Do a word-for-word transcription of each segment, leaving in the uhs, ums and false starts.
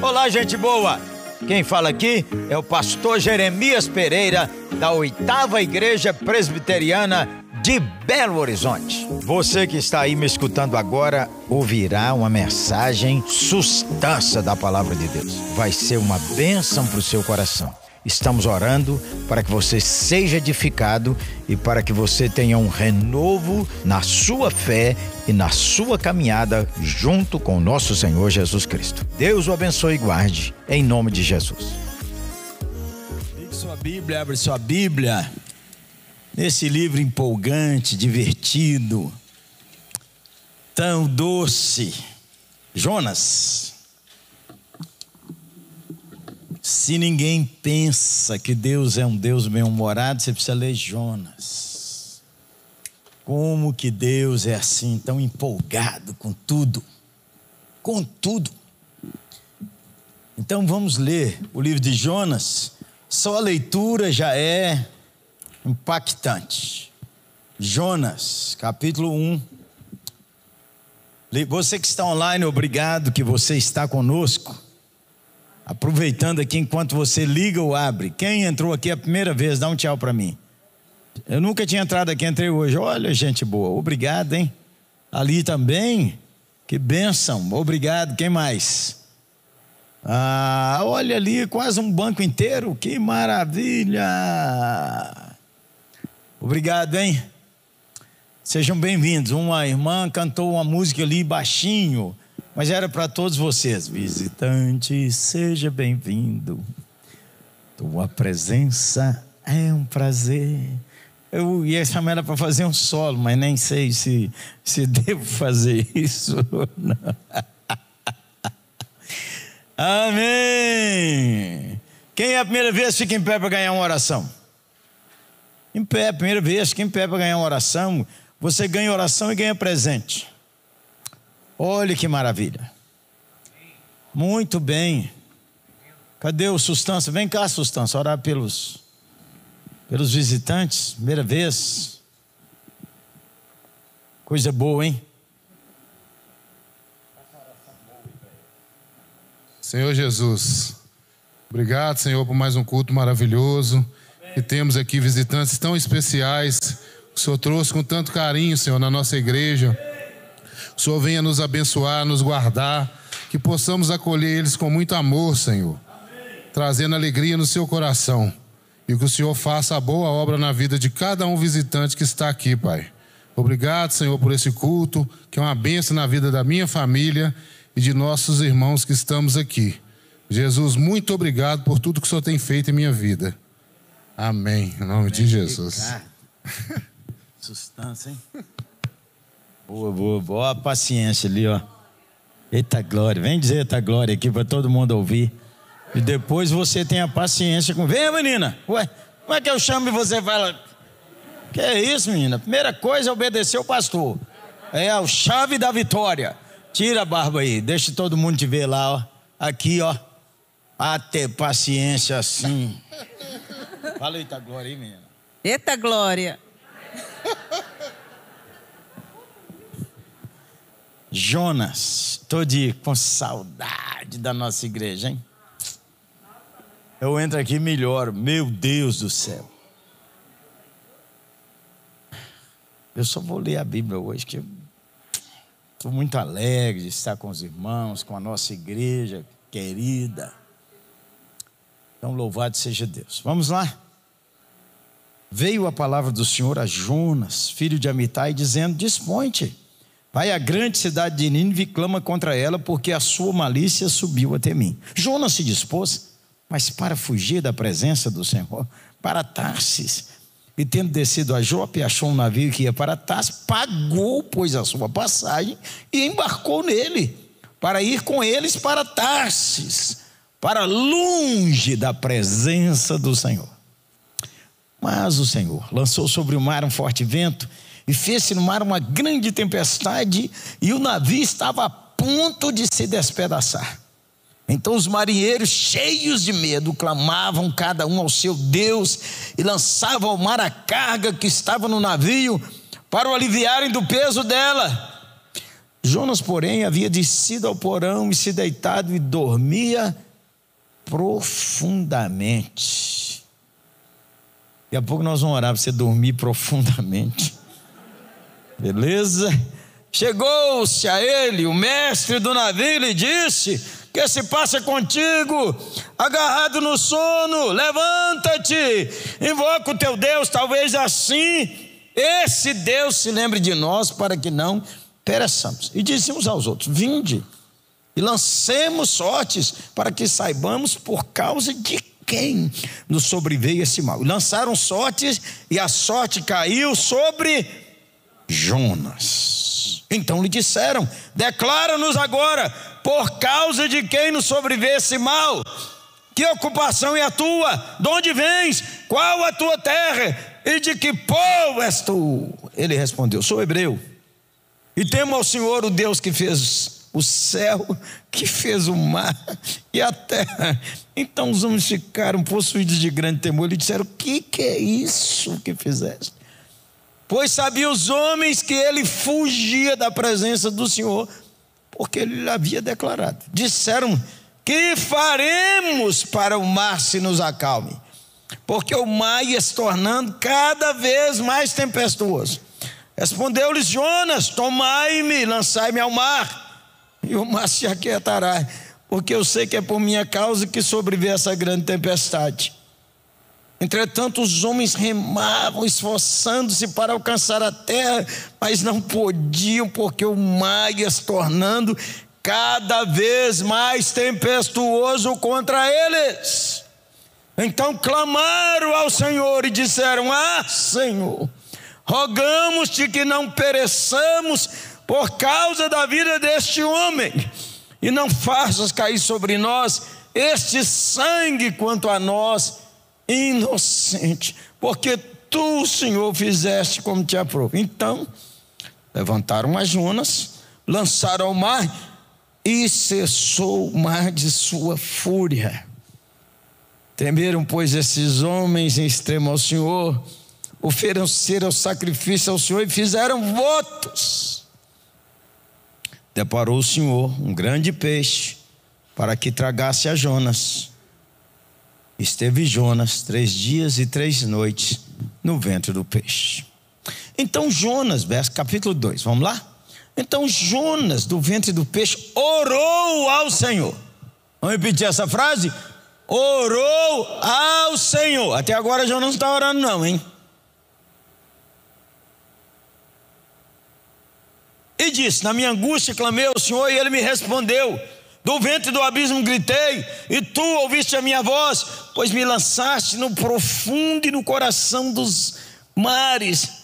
Olá, gente boa! Quem fala aqui é o pastor Jeremias Pereira, da Oitava Igreja Presbiteriana de Belo Horizonte. Você que está aí me escutando agora, ouvirá uma mensagem sustância da palavra de Deus. Vai ser uma bênção para o seu coração. Estamos orando para que você seja edificado e para que você tenha um renovo na sua fé e na sua caminhada junto com o nosso Senhor Jesus Cristo. Deus o abençoe e guarde, em nome de Jesus. Pegue sua Bíblia, abre sua Bíblia. Nesse livro empolgante, divertido, tão doce. Jonas. Se ninguém pensa que Deus é um Deus bem-humorado, você precisa ler Jonas. Como que Deus é assim, tão empolgado com tudo? Com tudo. Então vamos ler o livro de Jonas. Só a leitura já é impactante. Jonas, capítulo um. Você que está online, obrigado que você está conosco. Aproveitando aqui, enquanto você liga ou abre. Quem entrou aqui a primeira vez, dá um tchau para mim. Eu nunca tinha entrado aqui, entrei hoje. Olha, gente boa, obrigado, hein? Ali também, que bênção, obrigado. Quem mais? Ah, olha ali, quase um banco inteiro, que maravilha. Obrigado, hein? Sejam bem-vindos. Uma irmã cantou uma música ali baixinho, mas era para todos vocês. Visitante, seja bem-vindo. Tua presença é um prazer. Eu ia chamar ela para fazer um solo, mas nem sei se, se devo fazer isso ou não. Amém. Quem é a primeira vez, fica em pé para ganhar uma oração. Em pé, a primeira vez, fica em pé para ganhar uma oração. Você ganha oração e ganha presente. Olha que maravilha. Muito bem. Cadê o sustância? Vem cá, sustância, orar pelos, pelos visitantes, primeira vez. Coisa boa, hein? Senhor Jesus, obrigado, Senhor, por mais um culto maravilhoso. E temos aqui visitantes tão especiais que o Senhor trouxe com tanto carinho, Senhor, na nossa igreja. O Senhor venha nos abençoar, nos guardar, que possamos acolher eles com muito amor, Senhor. Amém. Trazendo alegria no seu coração. E que o Senhor faça a boa obra na vida de cada um visitante que está aqui, Pai. Obrigado, Senhor, por esse culto, que é uma bênção na vida da minha família e de nossos irmãos que estamos aqui. Jesus, muito obrigado por tudo que o Senhor tem feito em minha vida. Amém. Em nome Amém, de Jesus. Sustância, hein? Boa, boa, boa. A paciência ali, ó. Eita glória. Vem dizer eita glória aqui para todo mundo ouvir. E depois você tem a paciência com... Vem, menina. Ué, como é que eu chamo e você fala... Que é isso, menina? Primeira coisa é obedecer o pastor. É a chave da vitória. Tira a barba aí. Deixa todo mundo te ver lá, ó. Aqui, ó. A ter paciência assim. Fala eita glória aí, menina. Eita glória. Jonas, estou de com saudade da nossa igreja, hein? Eu entro aqui e melhoro. Meu Deus do céu. Eu só vou ler a Bíblia hoje, que eu estou muito alegre de estar com os irmãos, com a nossa igreja querida. Então, louvado seja Deus. Vamos lá. Veio a palavra do Senhor a Jonas, filho de Amitai, dizendo: Dispõe-te. Vai à grande cidade de Nínive e clama contra ela, porque a sua malícia subiu até mim. Jonas se dispôs, mas para fugir da presença do Senhor, para Tarsis. E tendo descido a Jope, achou um navio que ia para Tarsis, pagou, pois, a sua passagem e embarcou nele, para ir com eles para Tarsis, para longe da presença do Senhor. Mas o Senhor lançou sobre o mar um forte vento, e fez-se no mar uma grande tempestade, e o navio estava a ponto de se despedaçar. Então os marinheiros, cheios de medo, clamavam cada um ao seu Deus, e lançavam ao mar a carga que estava no navio, para o aliviarem do peso dela. Jonas, porém, havia descido ao porão e se deitado e dormia profundamente. Daqui a pouco nós vamos orar para você dormir profundamente. Beleza? Chegou-se a ele o mestre do navio e lhe disse: que se passa contigo, agarrado no sono? Levanta-te, invoca o teu Deus, talvez assim esse Deus se lembre de nós, para que não pereçamos. E disse uns aos outros: vinde e lancemos sortes, para que saibamos por causa de quem nos sobreveio esse mal. E lançaram sortes, e a sorte caiu sobre Jonas. Então lhe disseram: declara-nos agora, por causa de quem nos sobreveio esse mal? Que ocupação é a tua? De onde vens? Qual a tua terra? E de que povo és tu? Ele respondeu: sou hebreu, e temo ao Senhor, o Deus que fez o céu, que fez o mar e a terra. Então os homens ficaram possuídos de grande temor e disseram: o que, que é isso que fizeste? Pois sabiam os homens que ele fugia da presença do Senhor, porque ele havia declarado. Disseram: que faremos para o mar se nos acalme? Porque o mar ia se tornando cada vez mais tempestuoso. Respondeu-lhes Jonas: tomai-me, lançai-me ao mar, e o mar se aquietará, porque eu sei que é por minha causa que sobreveio essa grande tempestade. Entretanto os homens remavam, esforçando-se para alcançar a terra, mas não podiam, porque o mar ia se tornando cada vez mais tempestuoso contra eles. Então clamaram ao Senhor e disseram: ah, Senhor, rogamos-te que não pereçamos por causa da vida deste homem, e não faças cair sobre nós este sangue quanto a nós, inocente, porque tu, Senhor, fizeste como te aprove. Então levantaram a Jonas, lançaram ao mar, e cessou o mar de sua fúria. Temeram, pois, esses homens em extremo ao Senhor, ofereceram sacrifício ao Senhor e fizeram votos. Deparou o Senhor um grande peixe para que tragasse a Jonas. Esteve Jonas três dias e três noites no ventre do peixe. Então Jonas, verso capítulo dois, vamos lá? Então Jonas, do ventre do peixe, orou ao Senhor. Vamos repetir essa frase? Orou ao Senhor. Até agora Jonas não está orando não, hein? E disse: na minha angústia clamei ao Senhor, e ele me respondeu. Do ventre do abismo gritei, e tu ouviste a minha voz, pois me lançaste no profundo e no coração dos mares,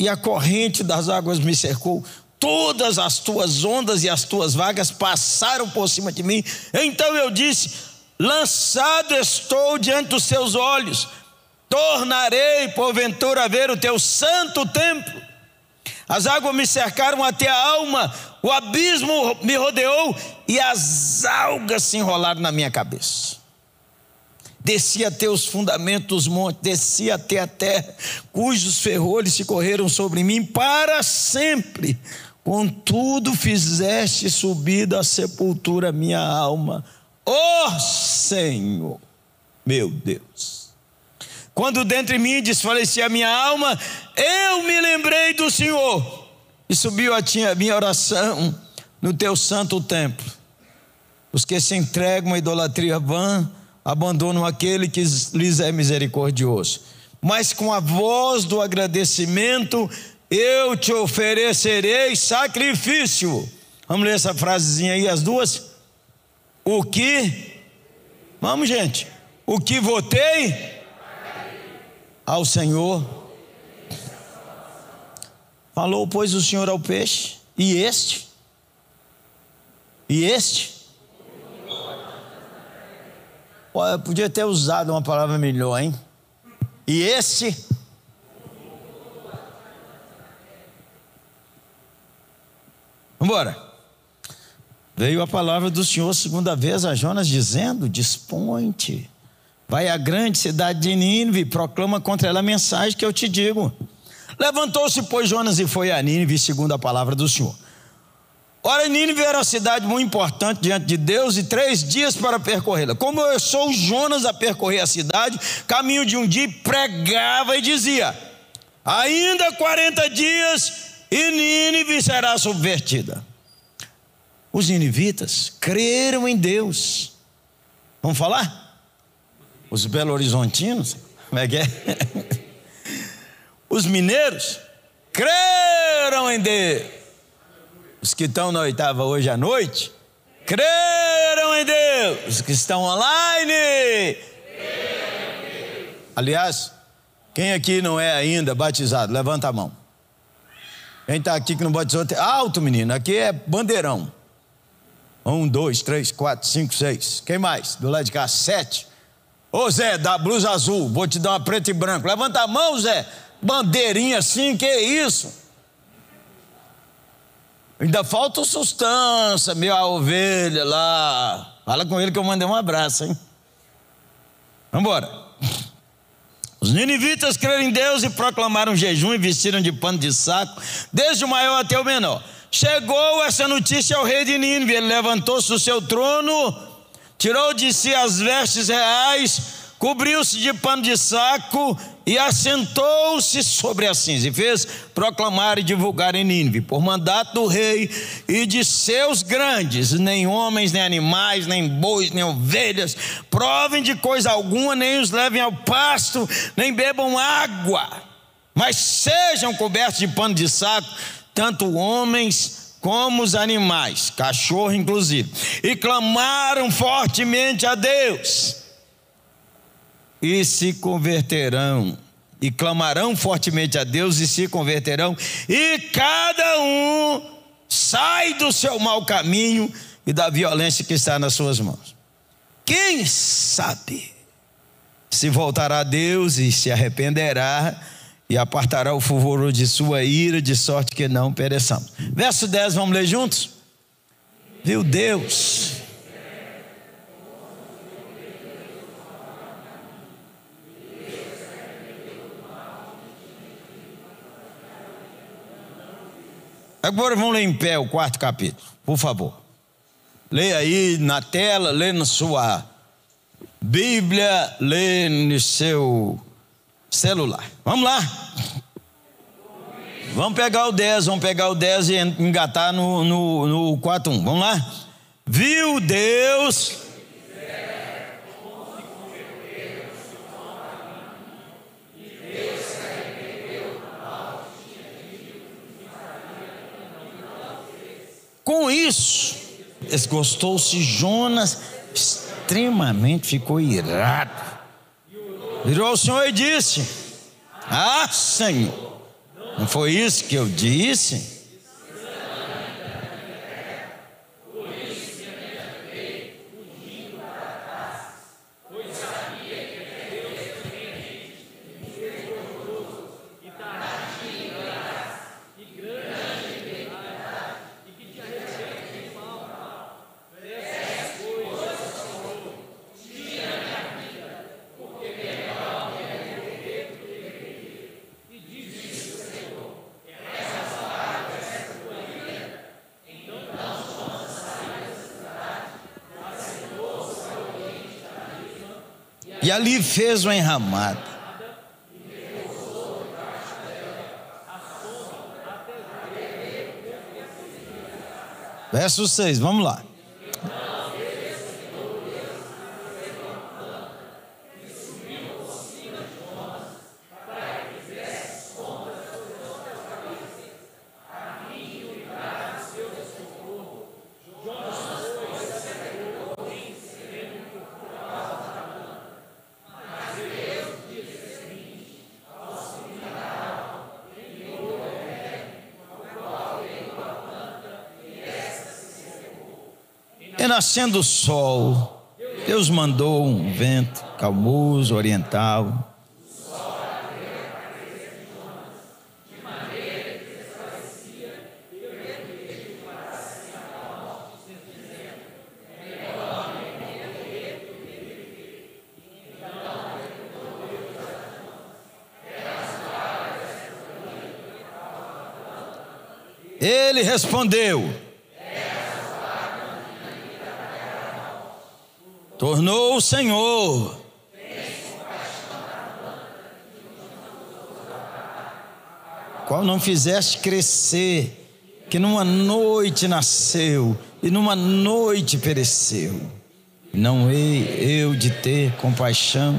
e a corrente das águas me cercou. Todas as tuas ondas e as tuas vagas passaram por cima de mim. Então eu disse: lançado estou diante dos teus olhos, tornarei porventura a ver o teu santo templo. As águas me cercaram até a alma, o abismo me rodeou, e as algas se enrolaram na minha cabeça. Desci até os fundamentos dos montes, desci até a terra, cujos ferrolhos se correram sobre mim para sempre. Contudo fizeste subir da sepultura minha alma, ó Senhor, meu Deus. Quando dentre mim desfalecia a minha alma, eu me lembrei do Senhor, e subiu a ti a minha oração no teu santo templo. Os que se entregam à idolatria vã abandonam aquele que lhes é misericordioso. Mas com a voz do agradecimento eu te oferecerei sacrifício. Vamos ler essa frasezinha aí, as duas? O que? Vamos, gente. O que votei ao Senhor, falou, pois, o Senhor ao peixe, e este, e este, oh, eu podia ter usado uma palavra melhor, hein? E este, vambora. Veio a palavra do Senhor segunda vez a Jonas, dizendo: dispõe-te, vai à grande cidade de Nínive, proclama contra ela a mensagem que eu te digo. Levantou-se, pois, Jonas e foi a Nínive, segundo a palavra do Senhor. Ora, Nínive era uma cidade muito importante diante de Deus e três dias para percorrê-la. Como eu sou o Jonas a percorrer a cidade, caminho de um dia, pregava e dizia: ainda quarenta dias e Nínive será subvertida. Os ninivitas creram em Deus. Vamos falar? Os belo-horizontinos, como é que é? Os mineiros creram em Deus. Os que estão na oitava hoje à noite creram em Deus. Os que estão online creram em Deus. Aliás, quem aqui não é ainda batizado, levanta a mão. Quem está aqui que não batizou, alto, menino, aqui é bandeirão. Um, dois, três, quatro, cinco, seis. Quem mais? Do lado de cá, sete. Ô Zé, da blusa azul, vou te dar uma preta e branca. Levanta a mão, Zé. Bandeirinha assim, que isso? Ainda falta o sustância, minha ovelha lá. Fala com ele que eu mandei um abraço, hein? Vamos embora. Os ninivitas creram em Deus e proclamaram jejum e vestiram de pano de saco, desde o maior até o menor. Chegou essa notícia ao rei de Nínive. Ele levantou-se do seu trono, tirou de si as vestes reais, cobriu-se de pano de saco e assentou-se sobre a cinza, e fez proclamar e divulgar em Nínive, por mandato do rei e de seus grandes: nem homens, nem animais, nem bois, nem ovelhas provem de coisa alguma, nem os levem ao pasto, nem bebam água, mas sejam cobertos de pano de saco, tanto homens como os animais, cachorro inclusive. E clamaram fortemente a Deus, e se converterão, e clamarão fortemente a Deus, e se converterão, e cada um sai do seu mau caminho e da violência que está nas suas mãos. Quem sabe se voltará a Deus e se arrependerá e apartará o fulgor de sua ira, de sorte que não pereçamos. Verso dez, vamos ler juntos? Viu Deus... Agora vamos ler em pé o quarto capítulo, por favor. Leia aí na tela, leia na sua Bíblia, leia no seu celular. Vamos lá. Vamos pegar o dez, vamos pegar o dez e engatar no, no, no quatro um. Vamos lá. Viu Deus... Com isso, desgostou-se Jonas extremamente, ficou irado. Virou ao Senhor e disse: ah, Senhor, não foi isso que eu disse? E ali fez uma enramada. Verso seis, vamos lá. Nascendo o sol, Deus mandou um vento calmoso, oriental. Ele respondeu: tornou o Senhor. Qual não fizeste crescer, que numa noite nasceu e numa noite pereceu. Não hei eu de ter compaixão.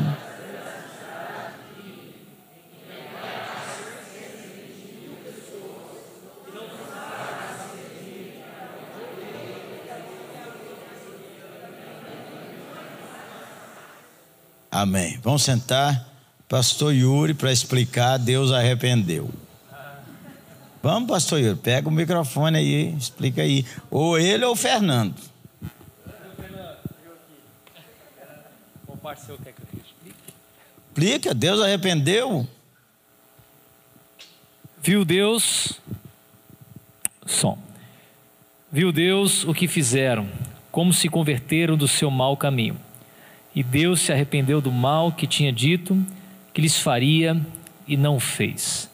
Amém. Vamos sentar, pastor Yuri, para explicar, Deus arrependeu. Vamos, pastor Yuri, pega o microfone aí, explica aí. Ou ele ou o Fernando. O parceiro quer que eu explique? Explica, Deus arrependeu. Viu Deus, som. Viu Deus o que fizeram, como se converteram do seu mau caminho. E Deus se arrependeu do mal que tinha dito, que lhes faria e não fez.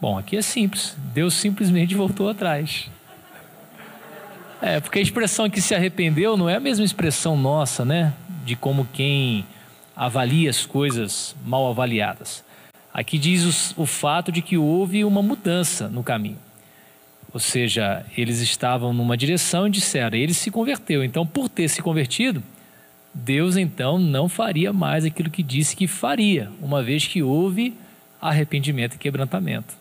Bom, aqui é simples, Deus simplesmente voltou atrás. É, porque a expressão que se arrependeu não é a mesma expressão nossa, né? De como quem avalia as coisas mal avaliadas. Aqui diz o, o fato de que houve uma mudança no caminho. Ou seja, eles estavam numa direção e disseram, ele se converteu. Então, por ter se convertido, Deus então não faria mais aquilo que disse que faria, uma vez que houve arrependimento e quebrantamento.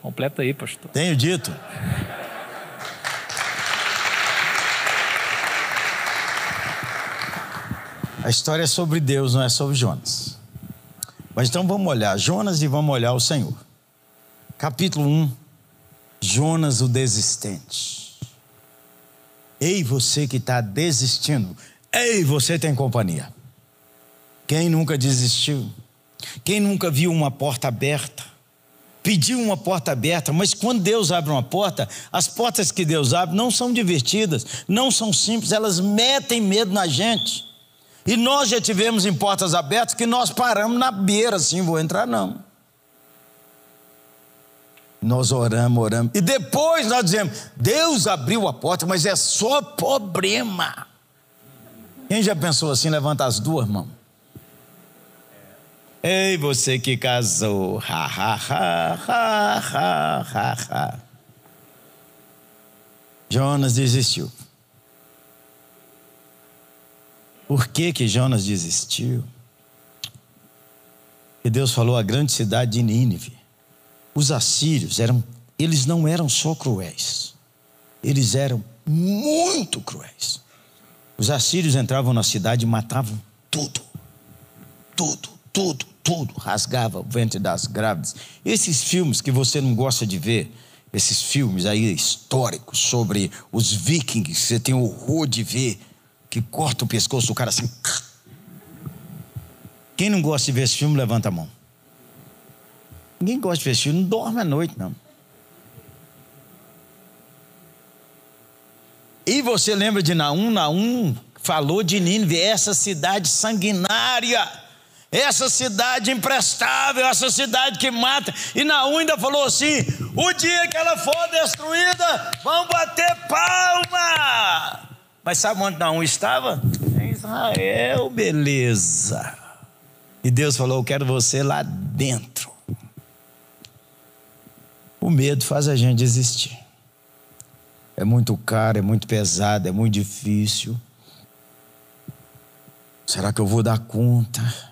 Completa aí, pastor. Tenho dito. A história é sobre Deus, não é sobre Jonas. Mas então vamos olhar Jonas e vamos olhar o Senhor. Capítulo um. Jonas, o desistente. Ei, você que está desistindo. Ei, você tem companhia. Quem nunca desistiu? Quem nunca viu uma porta aberta? Pediu uma porta aberta, mas quando Deus abre uma porta, as portas que Deus abre não são divertidas, não são simples, elas metem medo na gente. E nós já tivemos em portas abertas que nós paramos na beira, assim, vou entrar não. Nós oramos, oramos, e depois nós dizemos, Deus abriu a porta, mas é só problema. Quem já pensou assim, levanta as duas mãos. Ei, você que casou, ha, ha, ha, ha, ha, ha, ha. Jonas desistiu. Por que que Jonas desistiu? E Deus falou à grande cidade de Nínive. Os assírios eram, eles não eram só cruéis, eles eram muito cruéis. Os assírios entravam na cidade e matavam tudo, tudo. Tudo, tudo, rasgava o ventre das grávidas. Esses filmes que você não gosta de ver, esses filmes aí históricos sobre os vikings, que você tem horror de ver, que corta o pescoço do cara assim. Quem não gosta de ver esse filme, levanta a mão. Ninguém gosta de ver esse filme, não dorme à noite, não. E você lembra de Naum? Naum falou de Nínive, essa cidade sanguinária. Essa cidade imprestável, essa cidade que mata. E Naum ainda falou assim, o dia que ela for destruída, vão bater palma. Mas sabe onde Naum estava? Em Israel, beleza. E Deus falou, eu quero você lá dentro. O medo faz a gente desistir. É muito caro, é muito pesado, é muito difícil. Será que eu vou dar conta?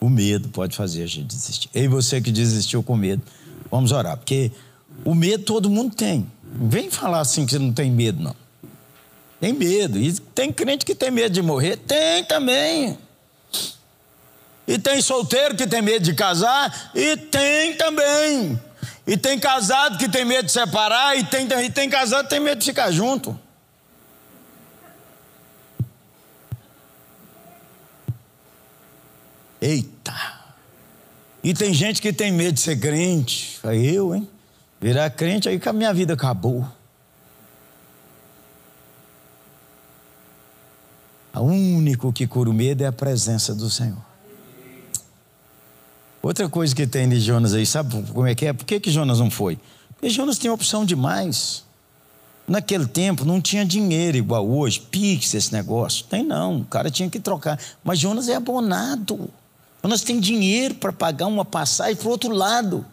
O medo pode fazer a gente desistir. Ei, você que desistiu com medo, vamos orar, porque o medo todo mundo tem. Não vem falar assim que você não tem medo, não. Tem medo. E tem crente que tem medo de morrer? Tem também. E tem solteiro que tem medo de casar? E tem também. E tem casado que tem medo de separar? E tem, e tem casado que tem medo de ficar junto. Eita! E tem gente que tem medo de ser crente. Aí eu, hein? Virar crente, aí que a minha vida acabou. O único que cura o medo é a presença do Senhor. Outra coisa que tem de Jonas aí, sabe como é que é? Por que que Jonas não foi? Porque Jonas tem opção demais. Naquele tempo não tinha dinheiro igual hoje, Pix, esse negócio. Tem não, o cara tinha que trocar. Mas Jonas é abonado. Jonas tem dinheiro para pagar uma passagem para o outro lado.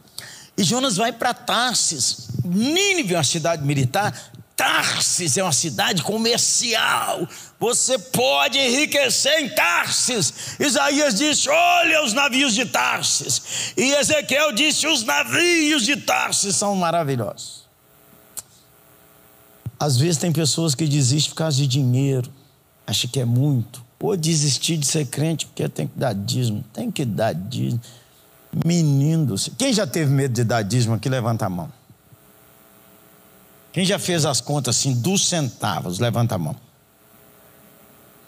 E Jonas vai para Tarsis. Nínive é uma cidade militar. Tarsis é uma cidade comercial. Você pode enriquecer em Tarsis. Isaías disse, olha os navios de Tarsis. E Ezequiel disse, os navios de Tarsis são maravilhosos. Às vezes tem pessoas que desistem por causa de dinheiro. Acha que é muito. Ou desistir de ser crente porque tem que dar dízimo. Tem que dar dízimo. Menino do céu. Quem já teve medo de dar dízimo aqui, levanta a mão. Quem já fez as contas assim dos centavos, levanta a mão.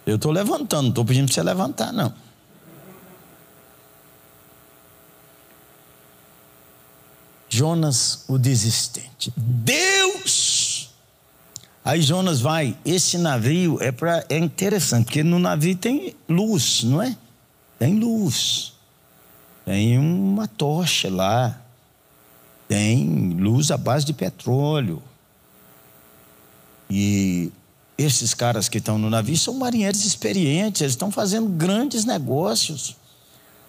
Eu estou levantando, não estou pedindo para você levantar, não. Jonas, o desistente. Deus! Aí Jonas vai, esse navio é, pra, é interessante, porque no navio tem luz, não é? Tem luz. Tem uma tocha lá. Tem luz à base de petróleo. E esses caras que estão no navio são marinheiros experientes, eles estão fazendo grandes negócios.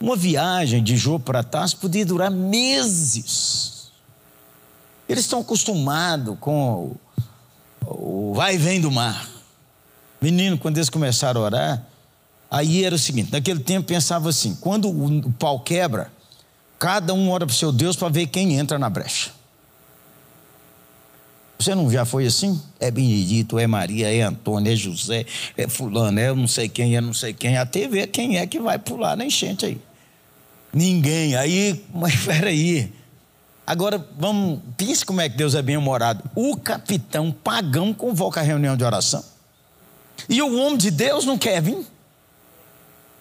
Uma viagem de Jope para Tarsis podia durar meses. Eles estão acostumados com o vai e vem do mar. Menino, quando eles começaram a orar, aí era o seguinte, naquele tempo pensava assim, quando o pau quebra, cada um ora para o seu Deus para ver quem entra na brecha. Você não já foi assim? É Benedito, é Maria, é Antônio, é José, é fulano, é não sei quem, é não sei quem. Até ver quem é que vai pular na enchente aí. Ninguém. Aí, mas peraí. Agora, vamos, pense como é que Deus é bem-humorado. O capitão pagão convoca a reunião de oração. E o homem de Deus não quer vir.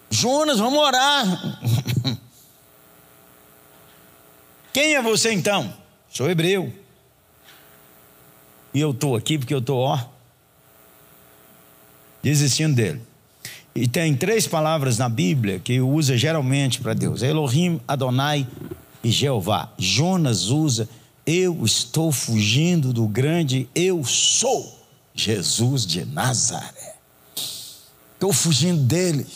Jonas, vamos orar. Quem é você então? Sou hebreu. E eu estou aqui porque eu estou, ó, desistindo dele. E tem três palavras na Bíblia que usa geralmente para Deus. Elohim, Adonai e Jeová. Jonas usa, eu estou fugindo do grande, eu sou Jesus de Nazaré. Estou fugindo dele.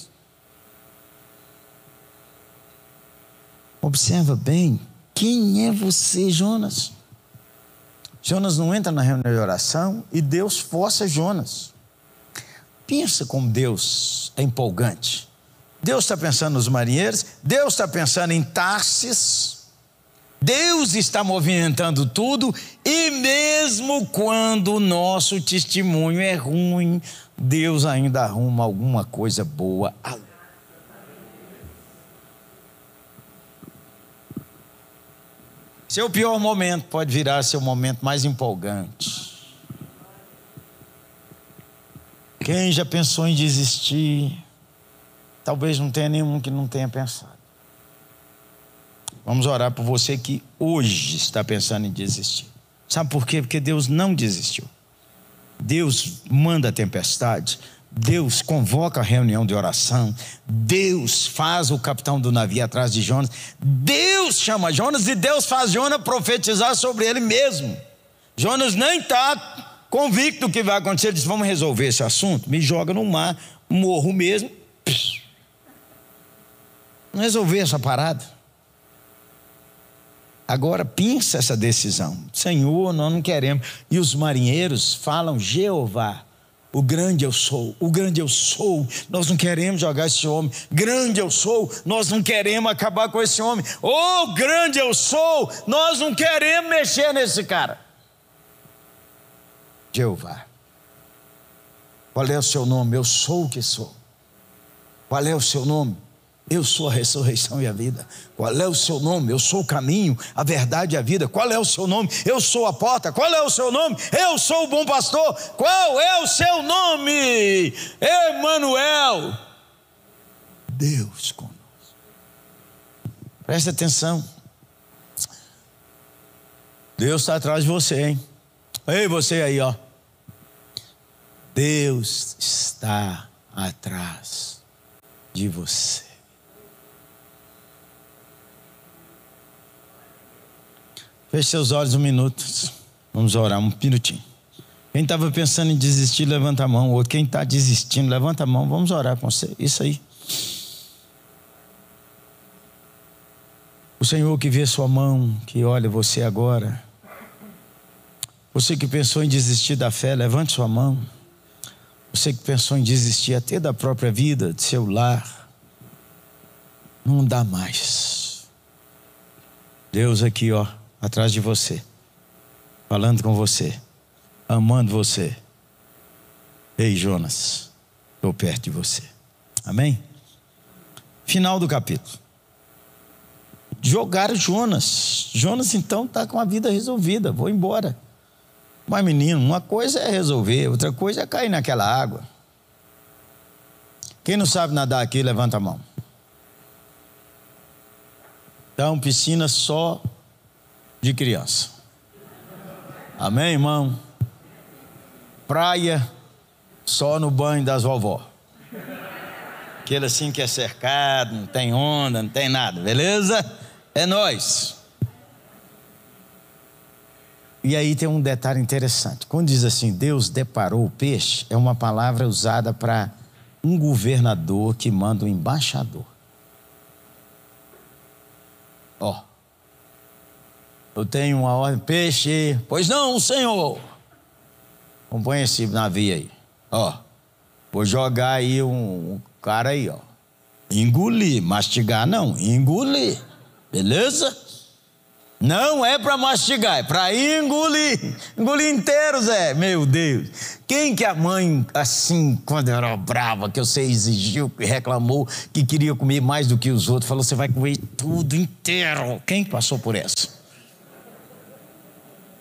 Observa bem, quem é você, Jonas? Jonas não entra na reunião de oração e Deus força Jonas. Pensa como Deus é empolgante. Deus está pensando nos marinheiros, Deus está pensando em Tarsis, Deus está movimentando tudo, e mesmo quando o nosso testemunho é ruim, Deus ainda arruma alguma coisa boa. Seu pior momento pode virar seu momento mais empolgante. Quem já pensou em desistir, talvez não tenha nenhum que não tenha pensado. Vamos orar por você que hoje está pensando em desistir. Sabe por quê? Porque Deus não desistiu. Deus manda a tempestade, Deus convoca a reunião de oração, Deus faz o capitão do navio atrás de Jonas, Deus chama Jonas e Deus faz Jonas profetizar sobre ele mesmo. Jonas nem está convicto do que vai acontecer, ele diz, vamos resolver esse assunto, me joga no mar, morro mesmo. Não resolver essa parada. Agora pensa essa decisão, Senhor, nós não queremos. E os marinheiros falam, Jeová, o grande eu sou, o grande eu sou, nós não queremos jogar esse homem, grande eu sou, nós não queremos acabar com esse homem, oh, grande eu sou, nós não queremos mexer nesse cara. Jeová, qual é o seu nome? Eu sou o que sou. Qual é o seu nome? Eu sou a ressurreição e a vida. Qual é o seu nome? Eu sou o caminho, a verdade e a vida. Qual é o seu nome? Eu sou a porta. Qual é o seu nome? Eu sou o bom pastor. Qual é o seu nome? Emanuel, Deus conosco. Presta atenção, Deus está atrás de você, hein? Ei, você aí, ó, Deus está atrás de você. Feche seus olhos um minuto. Vamos orar um minutinho. Quem estava pensando em desistir, levanta a mão. Ou quem está desistindo, levanta a mão. Vamos orar com você. Isso aí. O Senhor que vê sua mão, que olha você agora. Você que pensou em desistir da fé, levante sua mão. Você que pensou em desistir até da própria vida, de seu lar. Não dá mais. Deus aqui, ó, atrás de você. Falando com você. Amando você. Ei, Jonas, estou perto de você. Amém? Final do capítulo. Jogaram Jonas. Jonas então está com a vida resolvida. Vou embora. Mas menino, uma coisa é resolver, outra coisa é cair naquela água. Quem não sabe nadar aqui, levanta a mão. Então, piscina só de criança. Amém, irmão? Praia só no banho das vovó. Aquele assim que é cercado, não tem onda, não tem nada, beleza? É nóis. E aí tem um detalhe interessante. Quando diz assim, Deus deparou o peixe, é uma palavra usada para um governador que manda um embaixador. Ó. Eu tenho uma ordem, peixe. Pois não, senhor. Acompanha esse navio aí. Ó. Vou jogar aí um, um cara aí, ó. Engolir, mastigar não, engolir. Beleza? Não é para mastigar, é para engolir. Engolir inteiro, Zé. Meu Deus. Quem que a mãe, assim, quando era brava, que você exigiu, que reclamou, que queria comer mais do que os outros, falou, você vai comer tudo inteiro. Quem passou por essa?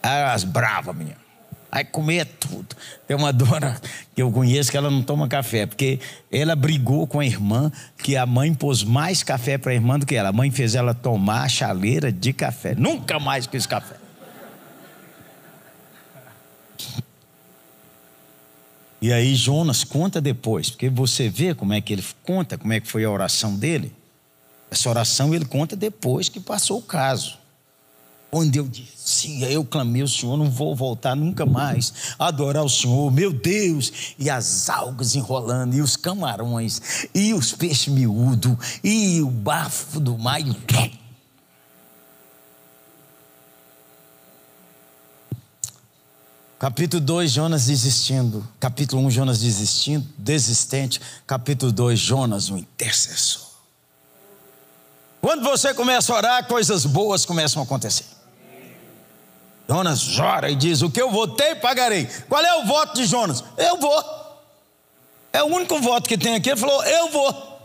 As bravas, menina. Vai comer tudo. Tem uma dona que eu conheço que ela não toma café, porque ela brigou com a irmã, que a mãe pôs mais café para a irmã do que ela. A mãe fez ela tomar a chaleira de café. Nunca mais quis café. E aí Jonas conta depois, porque você vê como é que ele conta, como é que foi a oração dele. Essa oração ele conta depois que passou o caso. Onde eu disse, sim, eu clamei ao Senhor, não vou voltar nunca mais a adorar o Senhor, meu Deus. E as algas enrolando, e os camarões, e os peixes miúdos, e o bafo do mar. E... Capítulo dois, Jonas desistindo. Capítulo um, Jonas desistindo, desistente. Capítulo dois, Jonas, o intercessor. Quando você começa a orar, coisas boas começam a acontecer. Jonas ora e diz, o que eu votei, pagarei. Qual é o voto de Jonas? Eu vou. É o único voto que tem aqui. Ele falou, eu vou.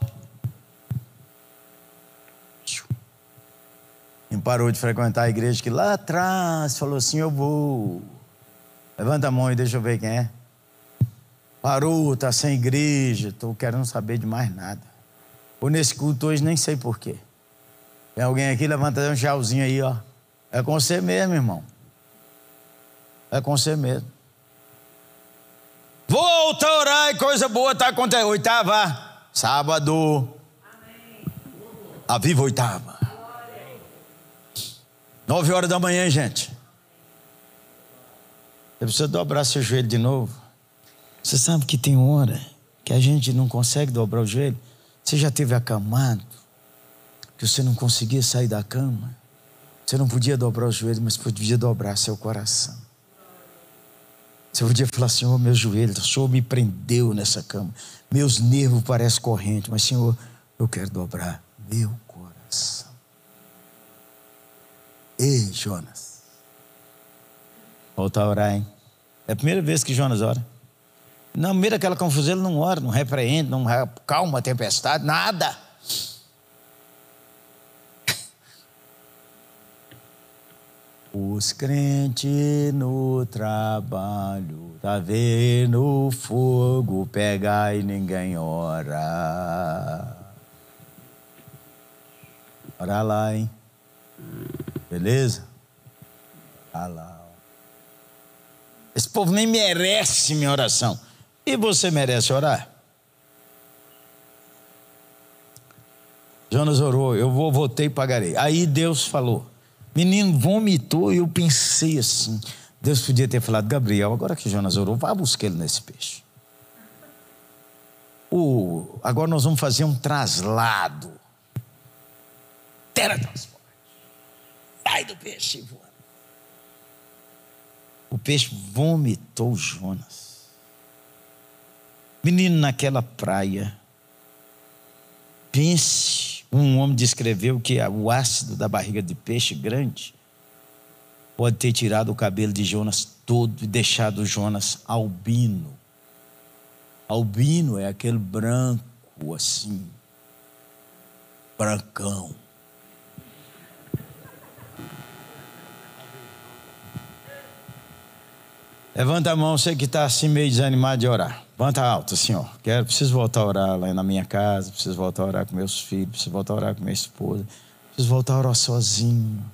Quem parou de frequentar a igreja que lá atrás falou assim, eu vou. Levanta a mão e deixa eu ver quem é. Parou, está sem igreja, estou querendo saber de mais nada. Ou nesse culto hoje, nem sei porquê. Tem alguém aqui, levanta um tchauzinho aí, ó. É com você mesmo, irmão. É com você mesmo. Volta a orar e coisa boa está acontecendo. Oitava, sábado. Amém. A viva oitava. Nove horas da manhã, gente. Você precisa dobrar seu joelho de novo. Você sabe que tem hora que a gente não consegue dobrar o joelho? Você já teve acamado? Que você não conseguia sair da cama? Você não podia dobrar os joelhos, mas podia dobrar seu coração. Você podia falar, Senhor, meu joelho, o Senhor me prendeu nessa cama. Meus nervos parecem corrente, mas Senhor, eu quero dobrar meu coração. Ei, Jonas. Volta a orar, hein? É a primeira vez que Jonas ora. Não, mira aquela confusão, ele não ora, não repreende, não calma a tempestade, nada. Os crentes no trabalho, tá vendo fogo pegar e ninguém ora. Ora lá, hein? Beleza? Ora lá. Esse povo nem merece minha oração. E você merece orar? Jonas orou, eu vou, votei e pagarei. Aí Deus falou. Menino vomitou e eu pensei assim, Deus podia ter falado: Gabriel, agora que Jonas orou, vá buscar ele nesse peixe. O, agora nós vamos fazer um traslado. Teletransporte. Sai do peixe e voa. O peixe vomitou Jonas. Menino, naquela praia, pense, um homem descreveu que o ácido da barriga de peixe grande pode ter tirado o cabelo de Jonas todo e deixado Jonas albino. Albino é aquele branco assim, brancão. Levanta a mão, você que está assim meio desanimado de orar. Levanta alto, assim, ó. Quero, preciso voltar a orar lá na minha casa, preciso voltar a orar com meus filhos, preciso voltar a orar com minha esposa, preciso voltar a orar sozinho,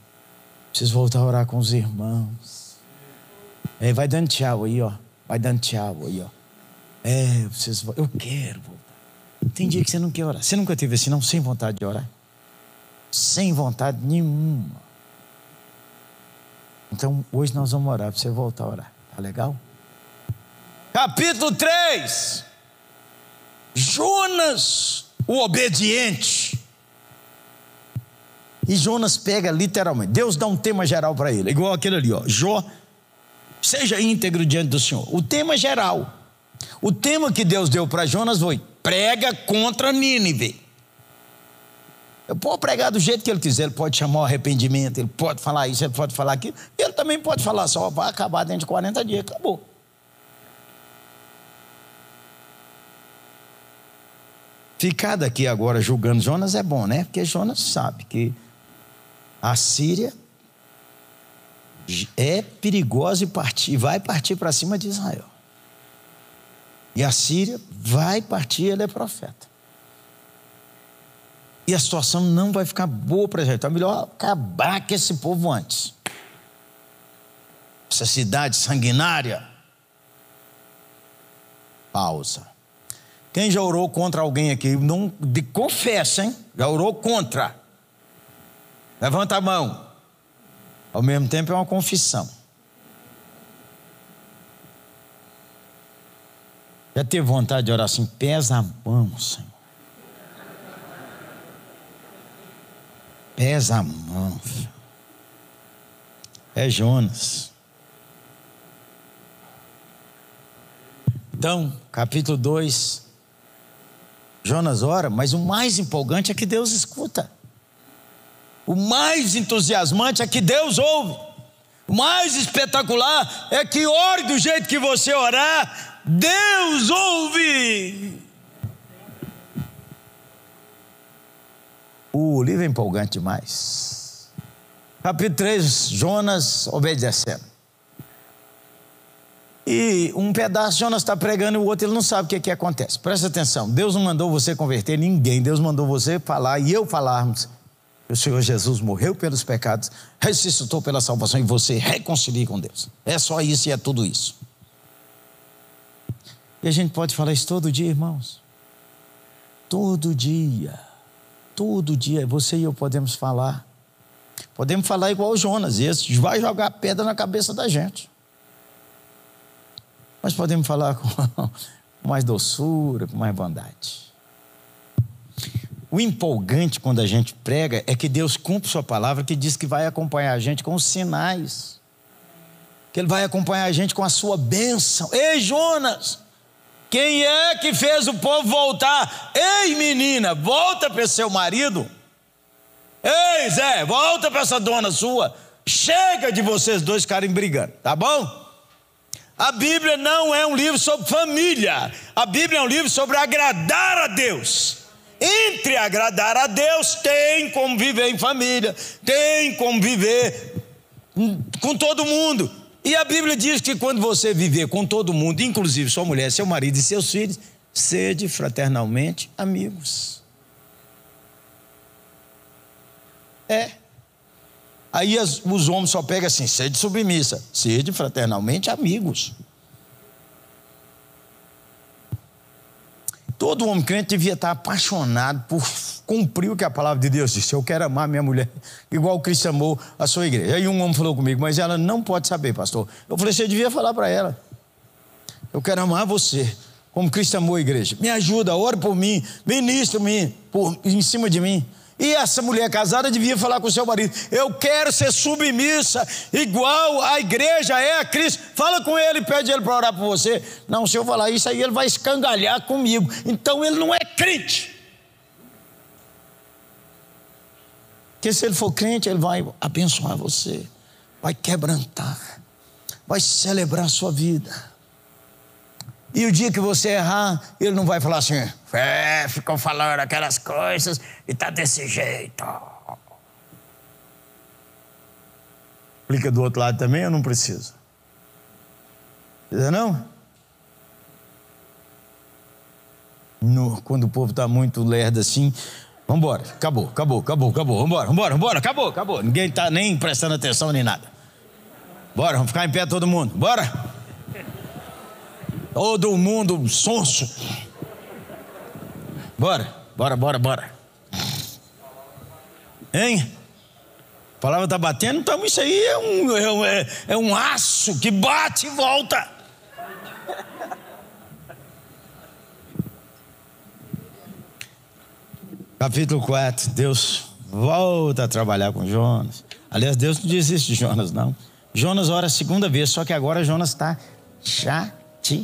preciso voltar a orar com os irmãos. É, vai dando tchau aí, ó. Vai dando tchau aí, ó. É, eu preciso, eu quero voltar. Tem dia que você não quer orar. Você nunca teve assim, não? Sem vontade de orar? Sem vontade nenhuma. Então, hoje nós vamos orar para você voltar a orar. Tá legal? Capítulo três. Jonas, o obediente. E Jonas pega literalmente. Deus dá um tema geral para ele, igual aquele ali, ó. Jó, seja íntegro diante do Senhor. O tema geral. O tema que Deus deu para Jonas foi: prega contra Nínive. Eu posso pregar do jeito que ele quiser, ele pode chamar o arrependimento, ele pode falar isso, ele pode falar aquilo, ele também pode falar só, vai acabar dentro de quarenta dias, acabou. Ficar daqui agora julgando Jonas é bom, né? Porque Jonas sabe que a Síria é perigosa e partir, vai partir para cima de Israel. E a Síria vai partir, ele é profeta. E a situação não vai ficar boa para Israel. Então é melhor acabar com esse povo antes. Essa cidade sanguinária. Pausa. Quem já orou contra alguém aqui? Não, de, confessa, hein? Já orou contra. Levanta a mão. Ao mesmo tempo é uma confissão. Já teve vontade de orar assim? Pesa a mão, Senhor. Pesa a mão, filho. É Jonas. Então, capítulo dois. Jonas ora, mas o mais empolgante é que Deus escuta. O mais entusiasmante é que Deus ouve. O mais espetacular é que ore do jeito que você orar, Deus ouve. O livro é empolgante demais. Capítulo três, Jonas obedecendo. E um pedaço Jonas está pregando e o outro ele não sabe o que, que acontece. Presta atenção, Deus não mandou você converter ninguém. Deus mandou você falar e eu falarmos que o Senhor Jesus morreu pelos pecados, ressuscitou pela salvação e você reconcilia com Deus. É só isso e é tudo isso. E a gente pode falar isso todo dia, irmãos. Todo dia. Todo dia, você e eu podemos falar. Podemos falar igual Jonas. Esse vai jogar pedra na cabeça da gente. Mas podemos falar com mais doçura, com mais bondade. O empolgante quando a gente prega é que Deus cumpre sua palavra, que diz que vai acompanhar a gente com os sinais. Que Ele vai acompanhar a gente com a sua bênção. Ei, Jonas! Quem é que fez o povo voltar? Ei, menina, volta para seu marido. Ei, Zé, volta para essa dona sua. Chega de vocês dois ficarem brigando, tá bom? A Bíblia não é um livro sobre família. A Bíblia é um livro sobre agradar a Deus. Entre agradar a Deus, tem como viver em família, tem como viver com todo mundo. E a Bíblia diz que quando você viver com todo mundo, inclusive sua mulher, seu marido e seus filhos, sede fraternalmente amigos. É. Aí as, os homens só pegam assim, sede submissa, sede fraternalmente amigos. Todo homem crente devia estar apaixonado por cumprir o que a palavra de Deus disse. Eu quero amar minha mulher igual Cristo amou a sua igreja. Aí um homem falou comigo, mas ela não pode saber, pastor. Eu falei, você devia falar para ela. Eu quero amar você como Cristo amou a igreja. Me ajuda, ore por mim, ministra-me em cima de mim. E essa mulher casada devia falar com o seu marido, eu quero ser submissa, igual a igreja é a Cristo. Fala com ele, pede ele para orar por você. Não, se eu falar isso aí, ele vai escangalhar comigo. Então ele não é crente. Porque se ele for crente, ele vai abençoar você, vai quebrantar, vai celebrar a sua vida. E o dia que você errar, ele não vai falar assim, é, ficam falando aquelas coisas e está desse jeito. Aplica do outro lado também, eu não preciso. Precisa não? No, quando o povo está muito lerdo assim, vamos embora, acabou, acabou, acabou, acabou, vamos embora, vamos embora, vamos embora, acabou, acabou. Ninguém está nem prestando atenção nem nada. Bora, vamos ficar em pé todo mundo, bora. Todo mundo sonso. Bora, bora, bora, bora. Hein? A palavra está batendo, então isso aí é um, é, é um aço que bate e volta. Capítulo quatro, Deus volta a trabalhar com Jonas. Aliás, Deus não desiste de Jonas, não. Jonas ora a segunda vez, só que agora Jonas está chateado.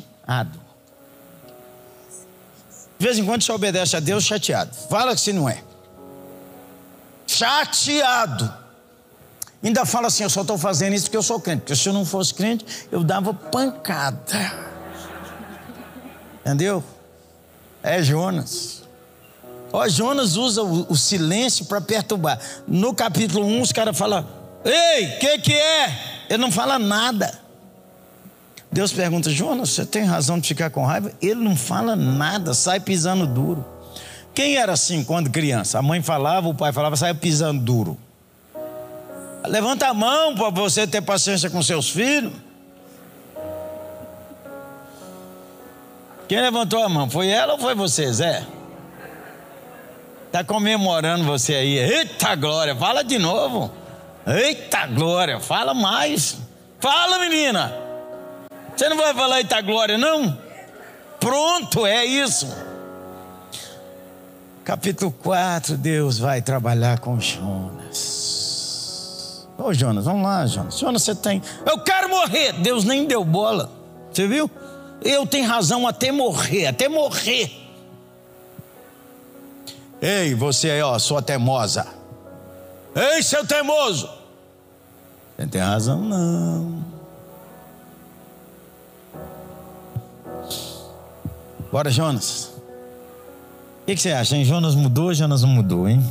De vez em quando você obedece a Deus chateado. Fala que se não é. Chateado. Ainda fala assim, eu só estou fazendo isso porque eu sou crente. Porque se eu não fosse crente, eu dava pancada. Entendeu? É Jonas. Ó, Jonas usa o, o silêncio para perturbar. No capítulo um, os caras falam, ei, o que que é? Ele não fala nada. Deus pergunta, Jonas, você tem razão de ficar com raiva? Ele não fala nada, sai pisando duro. Quem era assim quando criança? A mãe falava, o pai falava, sai pisando duro. Levanta a mão para você ter paciência com seus filhos. Quem levantou a mão? Foi ela ou foi você, Zé? Está comemorando você aí. Eita glória, fala de novo. Eita glória, fala mais. Fala, menina. Você não vai falar eita glória, não? Pronto, é isso. Capítulo quatro, Deus vai trabalhar com Jonas. Ô Jonas, vamos lá, Jonas. Jonas, você tem... Eu quero morrer. Deus nem deu bola. Você viu? Eu tenho razão até morrer, até morrer. Ei, você aí, ó, sua teimosa. Ei, seu teimoso. Você não tem razão, não. Bora, Jonas. O que, que você acha, hein? Jonas mudou ou Jonas não mudou, hein?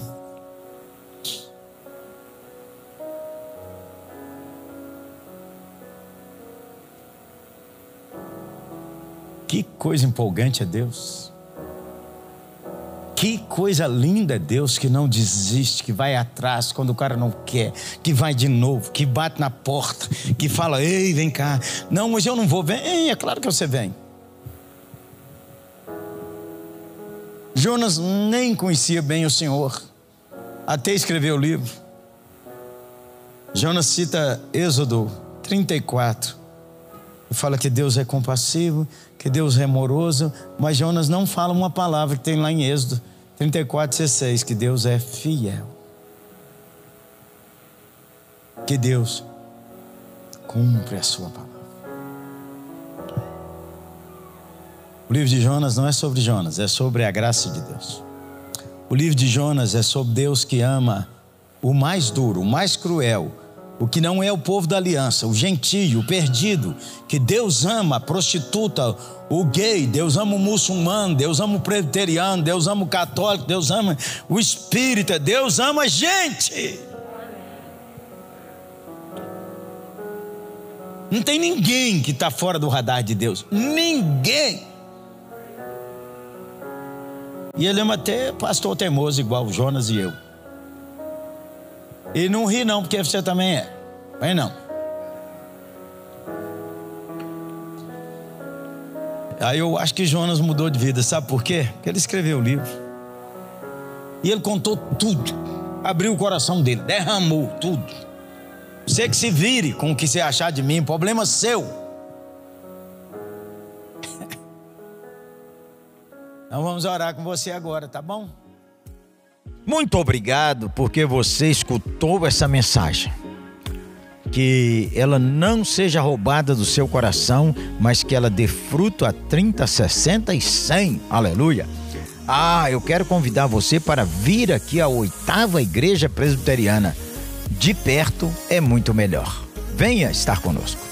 Que coisa empolgante é Deus. Que coisa linda é Deus, que não desiste, que vai atrás quando o cara não quer, que vai de novo, que bate na porta, que fala, ei, vem cá. Não, mas eu não vou. Vem, é claro que você vem. Jonas nem conhecia bem o Senhor, até escrever o livro. Jonas cita Êxodo trinta e quatro, e fala que Deus é compassivo, que Deus é amoroso, mas Jonas não fala uma palavra que tem lá em Êxodo trinta e quatro, dezesseis, que Deus é fiel. Que Deus cumpre a sua palavra. O livro de Jonas não é sobre Jonas, é sobre a graça de Deus. O livro de Jonas é sobre Deus que ama o mais duro, o mais cruel, o que não é o povo da aliança, o gentio, o perdido, que Deus ama a prostituta, o gay, Deus ama o muçulmano, Deus ama o presbiteriano, Deus ama o católico, Deus ama o espírita, Deus ama a gente. Não tem ninguém que está fora do radar de Deus, ninguém. E ele ama até pastor teimoso igual o Jonas e eu. E não ri não, porque você também é. Mas não. Aí eu acho que Jonas mudou de vida, sabe por quê? Porque ele escreveu o livro. E ele contou tudo. Abriu o coração dele, derramou tudo. Você que se vire com o que você achar de mim, problema seu. Então vamos orar com você agora, tá bom? Muito obrigado porque você escutou essa mensagem. Que ela não seja roubada do seu coração, mas que ela dê fruto a trinta, sessenta e cem. Aleluia! Ah, eu quero convidar você para vir aqui à Oitava Igreja Presbiteriana. De perto é muito melhor. Venha estar conosco.